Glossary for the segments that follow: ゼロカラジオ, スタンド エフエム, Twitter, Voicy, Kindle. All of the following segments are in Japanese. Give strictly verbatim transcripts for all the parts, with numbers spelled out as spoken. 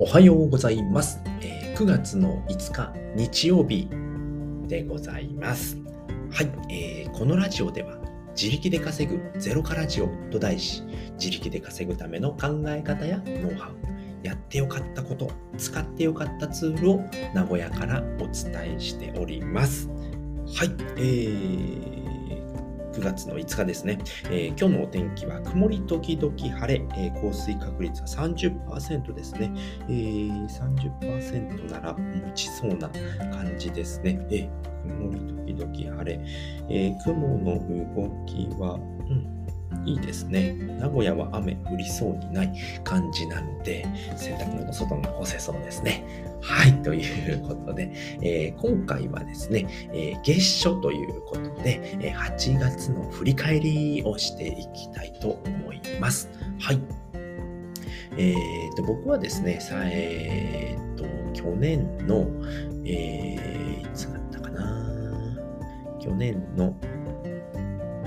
おはようございます、えー、くがつのいつか日曜日でございます。はい、えー、このラジオでは自力で稼ぐゼロカラジオと題し、自力で稼ぐための考え方やノウハウ、やってよかったこと、使ってよかったツールを名古屋からお伝えしております。はい、えーくがつのいつかですね、えー、今日のお天気は曇り時々晴れ、えー、降水確率は さんじゅっパーセント ですね、えー、さんじゅっパーセント なら持ちそうな感じですね、えー、曇り時々晴れ、えー、雲の動きは、うん、いいですね。名古屋は雨降りそうにない感じなので、洗濯物外に干せそうですね。はい、ということで、えー、今回はですね、えー、月初ということで、えー、はちがつの振り返りをしていきたいと思います。はい。えー、と僕はですね、さえー、と去年の、えー、いつだったかな、去年の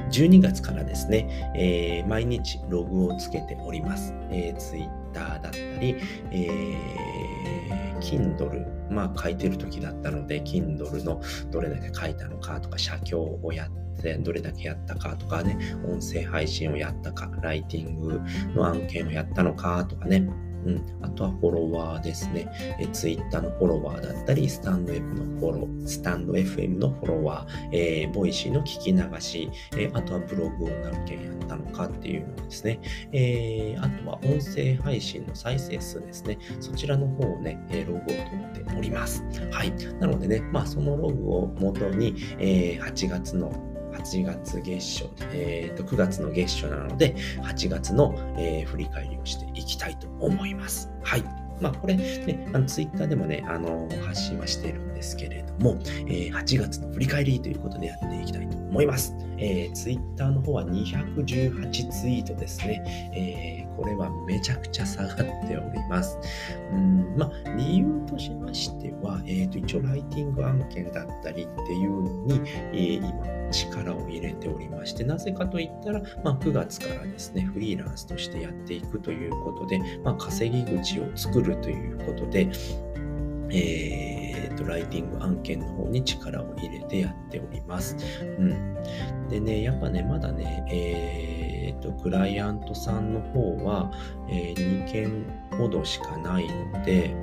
じゅうにがつからですね、えー、毎日ログをつけております。えー、Twitter だったり、えー、Kindle、まあ書いてる時だったので、Kindle のどれだけ書いたのかとか、写経をやって、どれだけやったかとかね、音声配信をやったか、ライティングの案件をやったのかとかね、うん、あとはフォロワーですね。え、ツイッターのフォロワーだったり、スタンド エフエム のフォロー、スタンド エフエム のフォロワー、えー、ボイシーの聞き流し、えー、あとはブログを何件やったのかっていうのですね。えー、あとは音声配信の再生数ですね。そちらの方をね、ログを取っております。はい。なのでね、まあそのログを元に、えー、はちがつのはちがつ月初、えー、とくがつの月初なので、はちがつの、えー、振り返りをしていきたいと思います。はい。まあこれね、あのツイッターでもね、あのー、発信はしているんですけれども、えー、はちがつの振り返りということでやっていきたいと思います。えー、ツイッターの方はにひゃくじゅうはちツイートですね。えー、これはめちゃくちゃ下がっております。うーん、まあ理由としましては、えー、と一応ライティング案件だったりっていうのに、えー、今力を入れておりまして、なぜかといったら、まあ、くがつからですねフリーランスとしてやっていくということで、まあ、稼ぎ口を作るということで、えー、とライティング案件の方に力を入れてやっております。うん、でね、やっぱね、まだね、えー、とクライアントさんの方は、えー、にけんほどしかないので、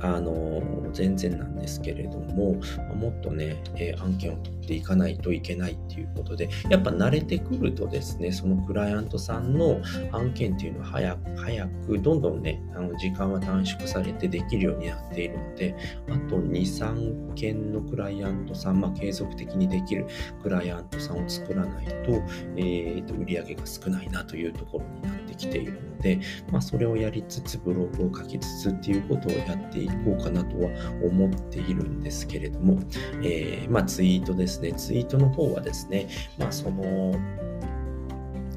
あの全然なんですけれども、もっとね、えー、案件を取っていかないといけないっていうことで、やっぱ慣れてくるとですね、そのクライアントさんの案件っていうのは早く早くどんどんね、あの時間は短縮されてできるようになっているので、あとにさんけんのクライアントさん、まあ、継続的にできるクライアントさんを作らないと、えーと売り上げが少ないなというところになってきているので、まあ、それをやりつつブログを書きつつっていうことをやっていこうかなとは思っているんですけれども、えー、まあツイートですね、ツイートの方はですね、まあその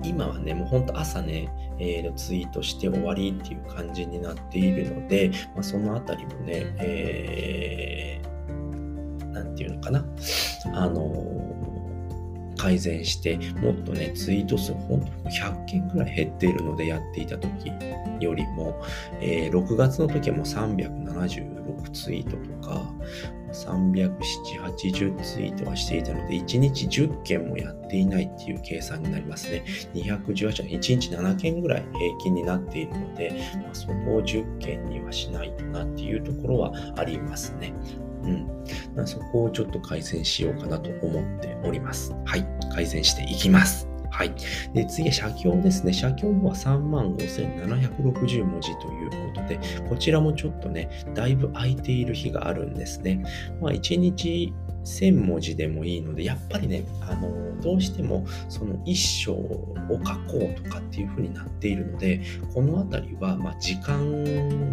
今はね、もうほんと朝ね、えー、ツイートして終わりっていう感じになっているので、まあ、そのあたりもね、えー、なんていうのかな、あのー改善して、もっとねツイート数ほんとひゃっけんくらい減っているので、やっていた時よりも、えー、ろくがつの時はもうさんびゃくななじゅうろくツイートとかさんびゃくななじゅうはちじゅうツイートはしていたので、いちにちじゅっけんもやっていないっていう計算になりますね。にひゃくじゅうはちはいちにちななけんぐらい平均になっているので、まあ、そこをじゅっけんにはしないとなっていうところはありますね。うん、そこをちょっと改善しようかなと思っております。はい、改善していきます。はい。で、次は写経ですね。写経は さんまんごせんななひゃくろくじゅうもじということで、こちらもちょっとね、だいぶ空いている日があるんですね。まあ、いちにちせんもじでもいいので、やっぱりね、あのどうしてもその一章を書こうとかっていう風になっているので、このあたりはまあ時間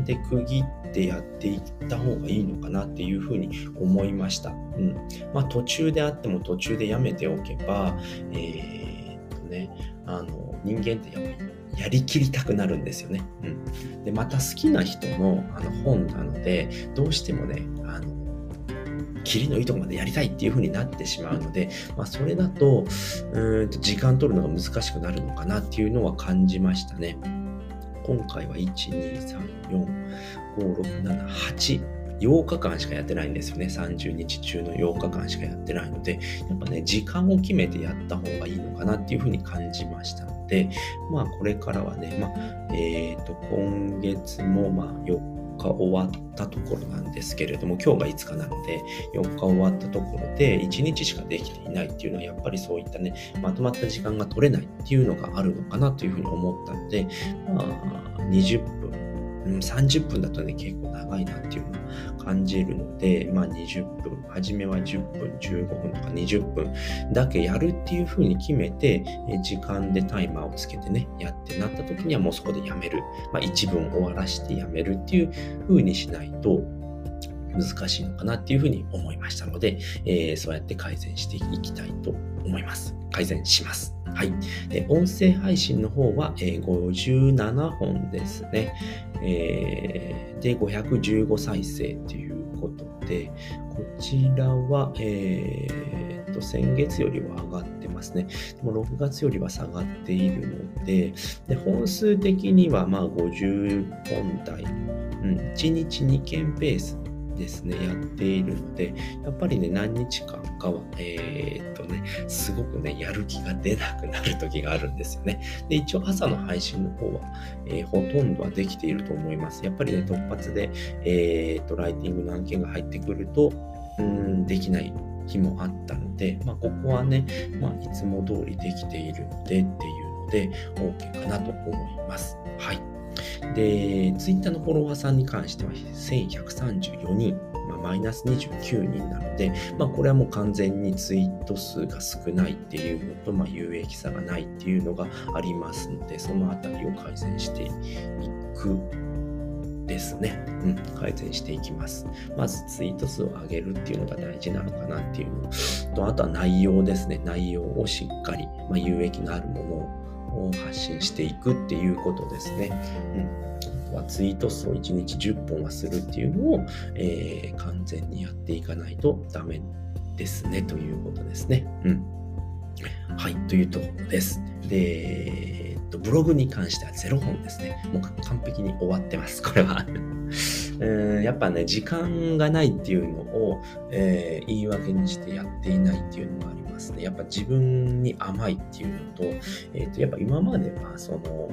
で区切ってやっていった方がいいのかなっていう風に思いました。うん、まあ途中であっても途中でやめておけば、えー、っとね、あの人間ってやっぱりやりきりたくなるんですよね。うん、でまた好きな人のあの本なので、どうしてもね、あの霧の糸までやりたいっていう風になってしまうので、まあ、それだと、うーんと時間取るのが難しくなるのかなっていうのは感じましたね。今回は いち、に、さん、よん、ご、ろく、なな、はち ようかかんしかやってないんですよね。さんじゅうにち中のようかかんしかやってないので、やっぱね、時間を決めてやった方がいいのかなっていうふうに感じましたので、まあこれからはね、まあ、えーと、今月もまあよっか終わったところなんですけれども、今日がいつかなので、よっか終わったところでいちにちしかできていないっていうのは、やっぱりそういったね、まとまった時間が取れないっていうのがあるのかなというふうに思ったので、まあにじゅっぷん、さんじゅっぷんだとね、結構長いなっていうのを感じるので、まあにじゅっぷん、初めはじゅっぷん、じゅうごふんとかにじゅっぷんだけやるっていう風に決めて、時間でタイマーをつけてね、やってなった時にはもうそこでやめる。まあ一文終わらしてやめるっていう風にしないと難しいのかなっていう風に思いましたので、えー、そうやって改善していきたいと思います。改善します。はい。で、音声配信の方は、えー、ごじゅうななほんですね、えー。で、ごひゃくじゅうごさいせいということで、こちらは、えー、っと、先月よりは上がってますね。でもろくがつよりは下がっているので、で本数的にはまあごじゅっぽんだい、うん、いちにちにけんペースですね、やっているので、やっぱりね、何日間かは、えー、っとね、すごくね、やる気が出なくなる時があるんですよね。で、一応朝の配信の方は、えー、ほとんどはできていると思います。やっぱりね、突発で、えー、っと、ライティングの案件が入ってくると、うーん、できない日もあったので、まあ、ここはね、まあ、いつも通りできているので、っていうので、OK かなと思います。はい。で、ツイッターのフォロワーさんに関してはせんひゃくさんじゅうよにん、まあ、マイナスにじゅうきゅうにんなので、まあ、これはもう完全にツイート数が少ないっていうのと、まあ、有益さがないっていうのがありますので、そのあたりを改善していくですね、うん、改善していきます。まずツイート数を上げるっていうのが大事なのかなっていうのと、あとは内容ですね。内容をしっかり、まあ、有益のあるものをを発信していくっていうことですね、うん、ツイート数をいちにちじゅっぽんはするっていうのを、えー、完全にやっていかないとダメですねということですね、うん、はい、というところです。で、えっと、ブログに関してはゼロほんですね。もう完璧に終わってます、これはうん、やっぱね、時間がないっていうのを、えー、言い訳にしてやっていないっていうのもありますね。やっぱ自分に甘いっていうのと、えーと、やっぱ今まではその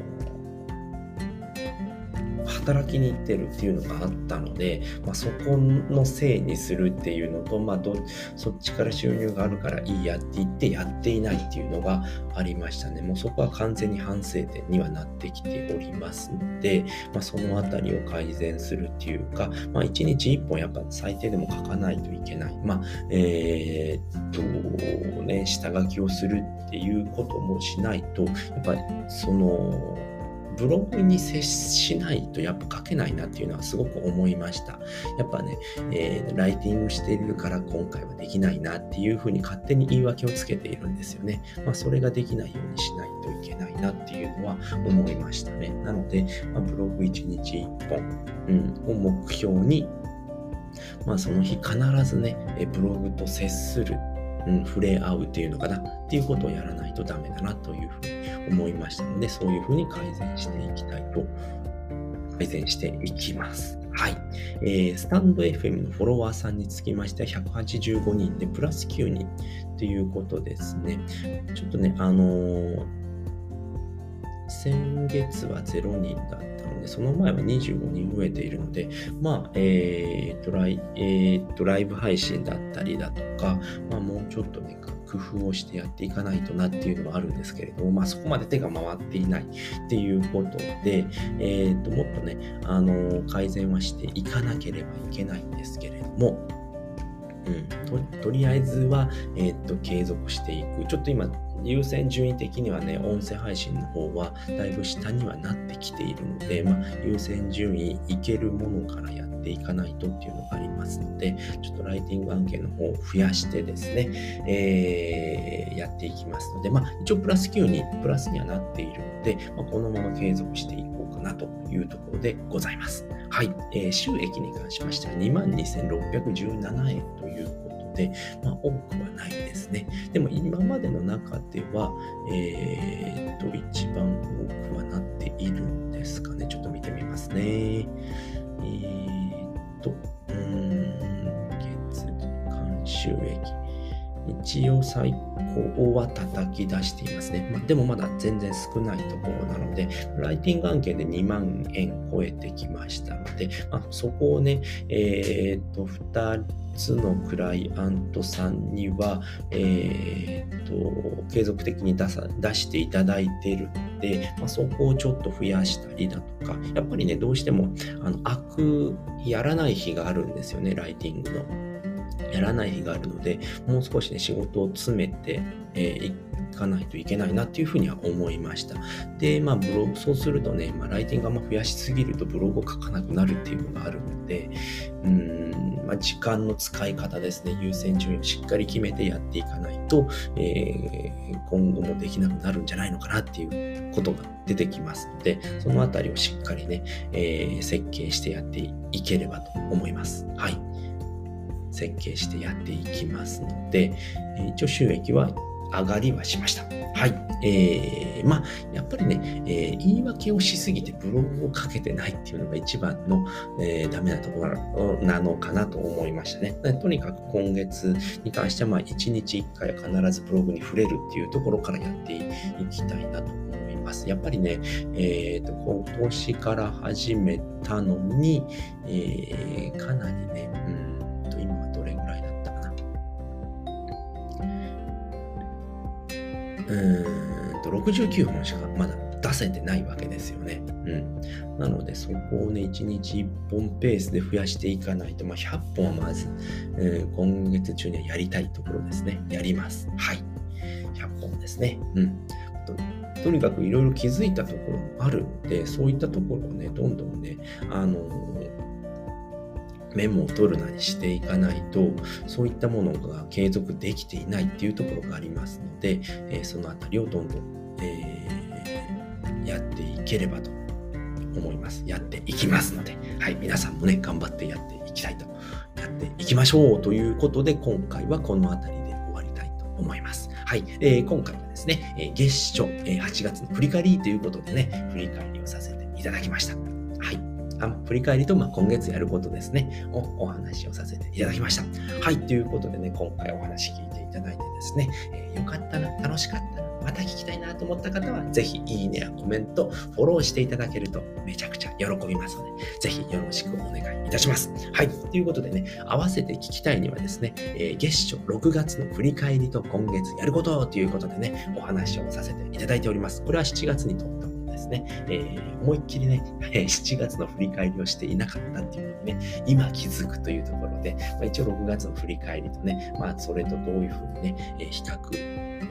働きに行ってるっていうのがあったので、まあ、そこのせいにするっていうのと、まあ、どそっちから収入があるからいいやって言ってやっていないっていうのがありましたね。もうそこは完全に反省点にはなってきておりますので、まあ、そのあたりを改善するっていうか、まあ、いちにちいっぽんやっぱ最低でも書かないといけない、まあえーっとね、下書きをするっていうこともしないと、やっぱりそのブログに接しないとやっぱ書けないなっていうのはすごく思いました。やっぱね、えー、ライティングしているから今回はできないなっていうふうに勝手に言い訳をつけているんですよね。まあ、それができないようにしないといけないなっていうのは思いましたね。なので、まあ、ブログいちにちいっぽん、うん、を目標に、まあ、その日必ずね、ブログと接する、うん、触れ合うっていうのかなっていうことをやらないとダメだなというふうに思いましたので、そういうふうに改善していきたいと改善していきます。はい、えー、スタンド エフエム のフォロワーさんにつきましてはひゃくはちじゅうごにんでプラスきゅうにんということですね。ちょっとね、あのー、先月はゼロにんだった。その前はにじゅうごにん増えているので、まあ、えーとライ、えーとライブ配信だったりだとか、まあ、もうちょっとね、工夫をしてやっていかないとなっていうのはあるんですけれども、まあ、そこまで手が回っていないっていうことで、えーともっとね、あの改善はしていかなければいけないんですけれども、うん、と, とりあえずは、えーと継続していく。ちょっと今優先順位的にはね、音声配信の方はだいぶ下にはなってきているので、まあ、優先順位いけるものからやっていかないとっていうのがありますので、ちょっとライティング案件の方を増やしてですね、えー、やっていきますので、まあ、一応プラスきゅうにプラスにはなっているので、まあ、このまま継続していこうかなというところでございます。はい、えー、収益に関しましてはにまんにせんろっぴゃくじゅうななえんということで、まあ、多くはないですね。でも今までの中では、えー、っと一番多くはなっているんですかね。ね。えー、っと、うーん、月間収益。一応最高は叩き出していますね。まあ、でもまだ全然少ないところなので、ライティング案件でにまんえん超えてきましたので、まあ、そこをね、えー、っと、ふたつのクライアントさんには、えー、っと、継続的に出さ、出していただいているので、まあ、そこをちょっと増やしたりだとか、やっぱりね、どうしても、あの、開く、やらない日があるんですよね、ライティングの。やらない日があるので、もう少しね、仕事を詰めて、えー、いかないといけないなっていうふうには思いました。で、まあ、ブログ、そうするとね、まあ、ライティングが増やしすぎるとブログを書かなくなるっていうのがあるので、うーん、まあ、時間の使い方ですね、優先順位をしっかり決めてやっていかないと、えー、今後もできなくなるんじゃないのかなっていうことが出てきますので、そのあたりをしっかりね、えー、設計してやっていければと思います。はい。設計してやっていきますので、一応収益は上がりはしました。はい、えー、まあやっぱりね、えー、言い訳をしすぎてブログをかけてないっていうのが一番の、えー、ダメなところなのかなと思いましたね。とにかく今月に関してはまあいちにちいっかいは必ずブログに触れるっていうところからやっていきたいなと思います。やっぱりね、えーと、今年から始めたのに、えー、かなりね。うんうーんとろくじゅうきゅうほんしかまだ出せてないわけですよね。うん、なのでそこをねいちにちいっぽんペースで増やしていかないと、まあ、ひゃっぽんはまず、うん、今月中にはやりたいところですね。やります。はい。ひゃっぽんですね。うん。と, とにかくいろいろ気づいたところもあるので、そういったところをねどんどんねあのメモを取るなりしていかないと、そういったものが継続できていないっていうところがありますので、えー、そのあたりをどんどん、えー、やっていければと思います。やっていきますので、はい、皆さんもね、頑張ってやっていきたいと、やっていきましょうということで、今回はこのあたりで終わりたいと思います。はい、えー、今回はですね、えー、月初、えー、はちがつの振り返りということでね、振り返りをさせていただきました。はい。あ振り返りと、まあ、今月やることですねをお話をさせていただきました。はい、ということでね、今回お話聞いていただいてですね、えー、よかったな、楽しかったな、また聞きたいなと思った方は、ぜひいいねやコメント、フォローしていただけるとめちゃくちゃ喜びますので、ぜひよろしくお願いいたします。はい、ということでね、合わせて聞きたいにはですね、えー、月初ろくがつの振り返りと今月やることということでね、お話をさせていただいております。これはしちがつにとったですね、えー、思いっきりね、えー、しちがつの振り返りをしていなかったっていうのにね、今気づくというところで、まあ、一応ろくがつの振り返りとね、まあ、それとどういうふうにね、えー、比較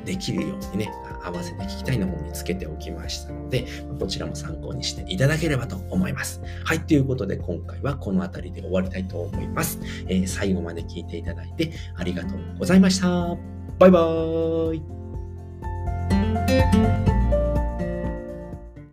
できるようにね、合わせて聞きたいの方につけておきましたので、こちらも参考にしていただければと思います。はい、ということで今回はこのあたりで終わりたいと思います。えー、最後まで聞いていただいてありがとうございました。バイバーイ。